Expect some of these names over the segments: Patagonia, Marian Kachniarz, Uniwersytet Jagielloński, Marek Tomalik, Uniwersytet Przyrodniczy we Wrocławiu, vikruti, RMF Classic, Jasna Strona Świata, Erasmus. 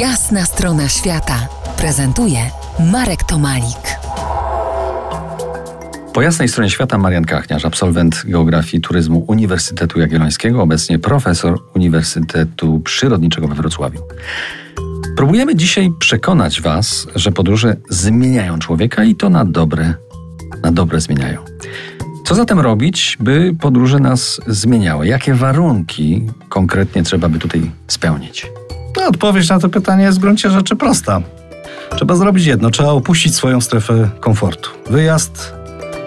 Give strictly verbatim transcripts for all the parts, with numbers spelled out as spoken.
Jasna Strona Świata prezentuje Marek Tomalik. Po jasnej stronie świata Marian Kachniarz, absolwent geografii i turyzmu Uniwersytetu Jagiellońskiego, obecnie profesor Uniwersytetu Przyrodniczego we Wrocławiu. Próbujemy dzisiaj przekonać Was, że podróże zmieniają człowieka i to na dobre, na dobre zmieniają. Co zatem robić, by podróże nas zmieniały? Jakie warunki konkretnie trzeba by tutaj spełnić? No, odpowiedź na to pytanie jest w gruncie rzeczy prosta. Trzeba zrobić jedno, trzeba opuścić swoją strefę komfortu. Wyjazd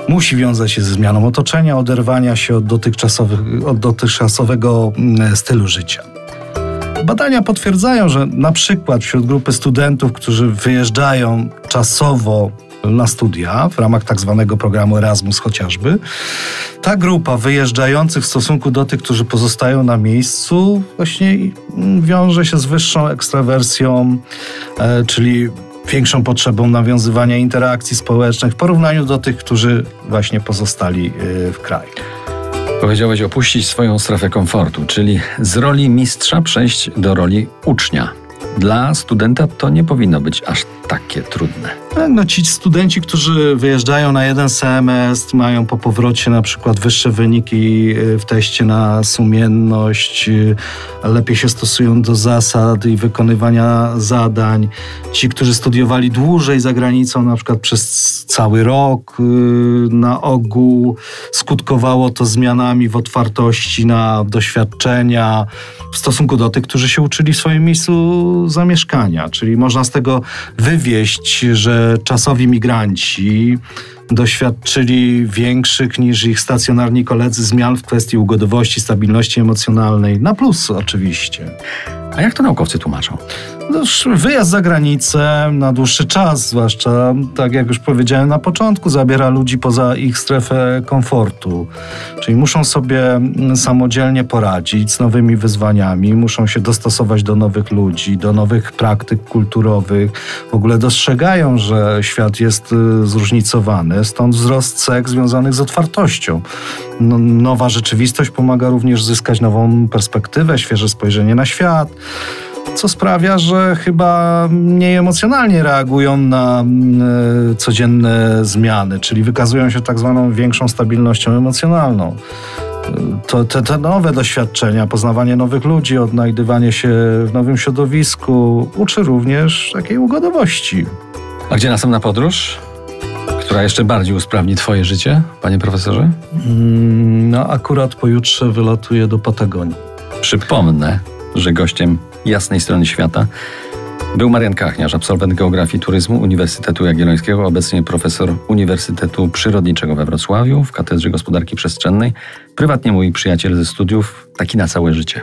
musi wiązać się ze zmianą otoczenia, oderwania się od, od dotychczasowego stylu życia. Badania potwierdzają, że na przykład wśród grupy studentów, którzy wyjeżdżają czasowo na studia w ramach tak zwanego programu Erasmus chociażby, ta grupa wyjeżdżających w stosunku do tych, którzy pozostają na miejscu, właśnie wiąże się z wyższą ekstrawersją, czyli większą potrzebą nawiązywania interakcji społecznych w porównaniu do tych, którzy właśnie pozostali w kraju. Powiedziałeś opuścić swoją strefę komfortu, czyli z roli mistrza przejść do roli ucznia. Dla studenta to nie powinno być aż takie trudne. No, ci studenci, którzy wyjeżdżają na jeden semestr, mają po powrocie na przykład wyższe wyniki w teście na sumienność, lepiej się stosują do zasad i wykonywania zadań. Ci, którzy studiowali dłużej za granicą, na przykład przez cały rok, na ogół skutkowało to zmianami w otwartości na doświadczenia w stosunku do tych, którzy się uczyli w swoim miejscu zamieszkania. Czyli można z tego wywieść, że czasowi migranci doświadczyli większych niż ich stacjonarni koledzy zmian w kwestii ugodowości, stabilności emocjonalnej. Na plus oczywiście. A jak to naukowcy tłumaczą? No, wyjazd za granicę na dłuższy czas, zwłaszcza, tak jak już powiedziałem na początku, zabiera ludzi poza ich strefę komfortu. Czyli muszą sobie samodzielnie poradzić z nowymi wyzwaniami, muszą się dostosować do nowych ludzi, do nowych praktyk kulturowych. W ogóle dostrzegają, że świat jest zróżnicowany, stąd wzrost cech związanych z otwartością. No, nowa rzeczywistość pomaga również zyskać nową perspektywę, świeże spojrzenie na świat, co sprawia, że chyba mniej emocjonalnie reagują na y, codzienne zmiany, czyli wykazują się tak zwaną większą stabilnością emocjonalną. To, te, te nowe doświadczenia, poznawanie nowych ludzi, odnajdywanie się w nowym środowisku uczy również takiej ugodowości. A gdzie następna podróż, która jeszcze bardziej usprawni Twoje życie, panie profesorze? Mm, no akurat pojutrze wylatuję do Patagonii. Przypomnę, że gościem Jasnej Strony Świata był Marian Kachniarz, absolwent geografii turyzmu Uniwersytetu Jagiellońskiego, obecnie profesor Uniwersytetu Przyrodniczego we Wrocławiu w Katedrze Gospodarki Przestrzennej. Prywatnie mój przyjaciel ze studiów, taki na całe życie.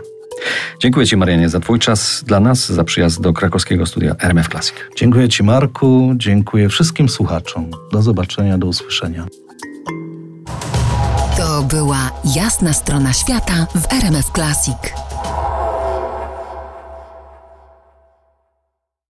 Dziękuję Ci, Marianie, za Twój czas dla nas, za przyjazd do krakowskiego studia R M F Classic. Dziękuję Ci, Marku, dziękuję wszystkim słuchaczom. Do zobaczenia, do usłyszenia. To była Jasna Strona Świata w R M F Classic.